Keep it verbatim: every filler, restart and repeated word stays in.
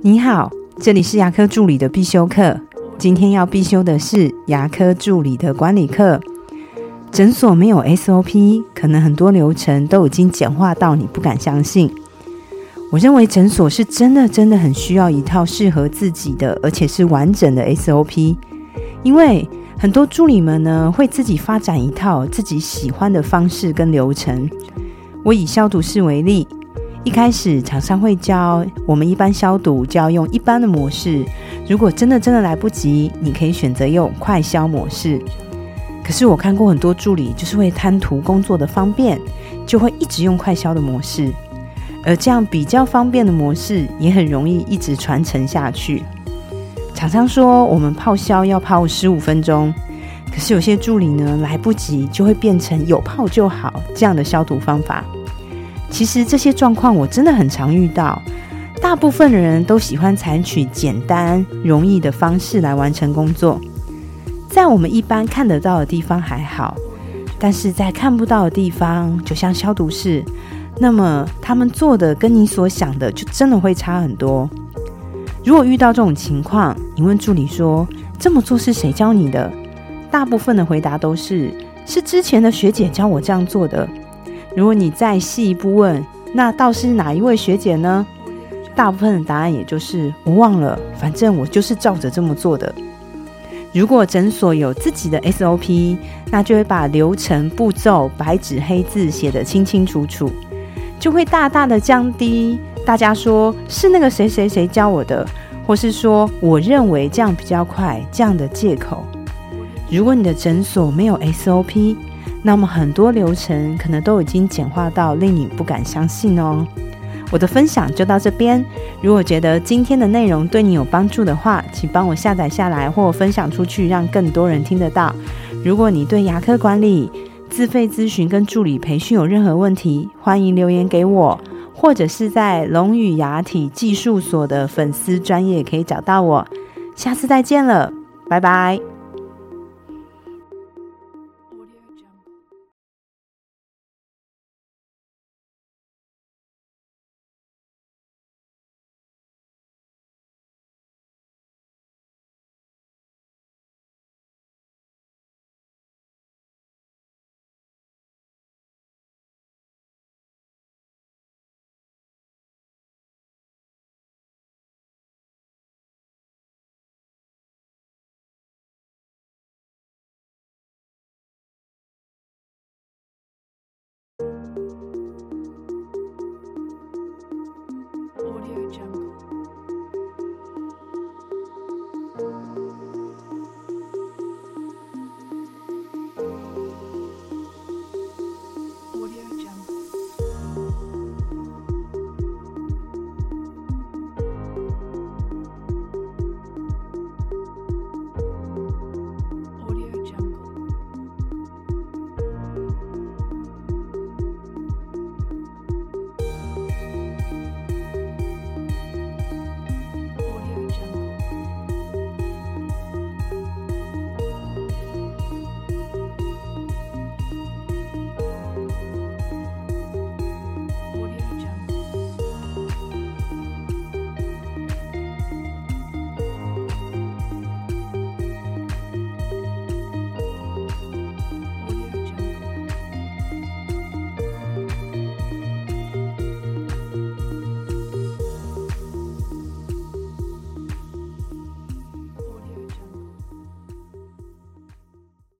你好，这里是牙科助理的必修课。今天要必修的是牙科助理的管理课。诊所没有 S O P， 可能很多流程都已经简化到你不敢相信。我认为诊所是真的真的很需要一套适合自己的，而且是完整的 S O P。 因为很多助理们呢，会自己发展一套自己喜欢的方式跟流程。我以消毒室为例，一开始厂商会教我们一般消毒就要用一般的模式，如果真的真的来不及，你可以选择用快消模式。可是我看过很多助理就是会贪图工作的方便，就会一直用快消的模式，而这样比较方便的模式也很容易一直传承下去。厂商说我们泡消要泡十五分钟，可是有些助理呢来不及，就会变成有泡就好这样的消毒方法。其实这些状况我真的很常遇到，大部分的人都喜欢采取简单容易的方式来完成工作。在我们一般看得到的地方还好，但是在看不到的地方，就像消毒室，那么他们做的跟你所想的就真的会差很多。如果遇到这种情况，你问助理说这么做是谁教你的，大部分的回答都是是之前的学姐教我这样做的。如果你再细一步问，那倒是哪一位学姐呢？大部分的答案也就是我忘了，反正我就是照着这么做的。如果诊所有自己的 S O P， 那就会把流程步骤白纸黑字写得清清楚楚，就会大大的降低大家说是那个谁谁谁教我的，或是说我认为这样比较快这样的借口。如果你的诊所没有 S O P，那么很多流程可能都已经简化到令你不敢相信哦。我的分享就到这边，如果觉得今天的内容对你有帮助的话，请帮我下载下来或分享出去，让更多人听得到。如果你对牙科管理、自费咨询跟助理培训有任何问题，欢迎留言给我，或者是在龙语牙体技术所的粉丝专页可以找到我。下次再见了，拜拜。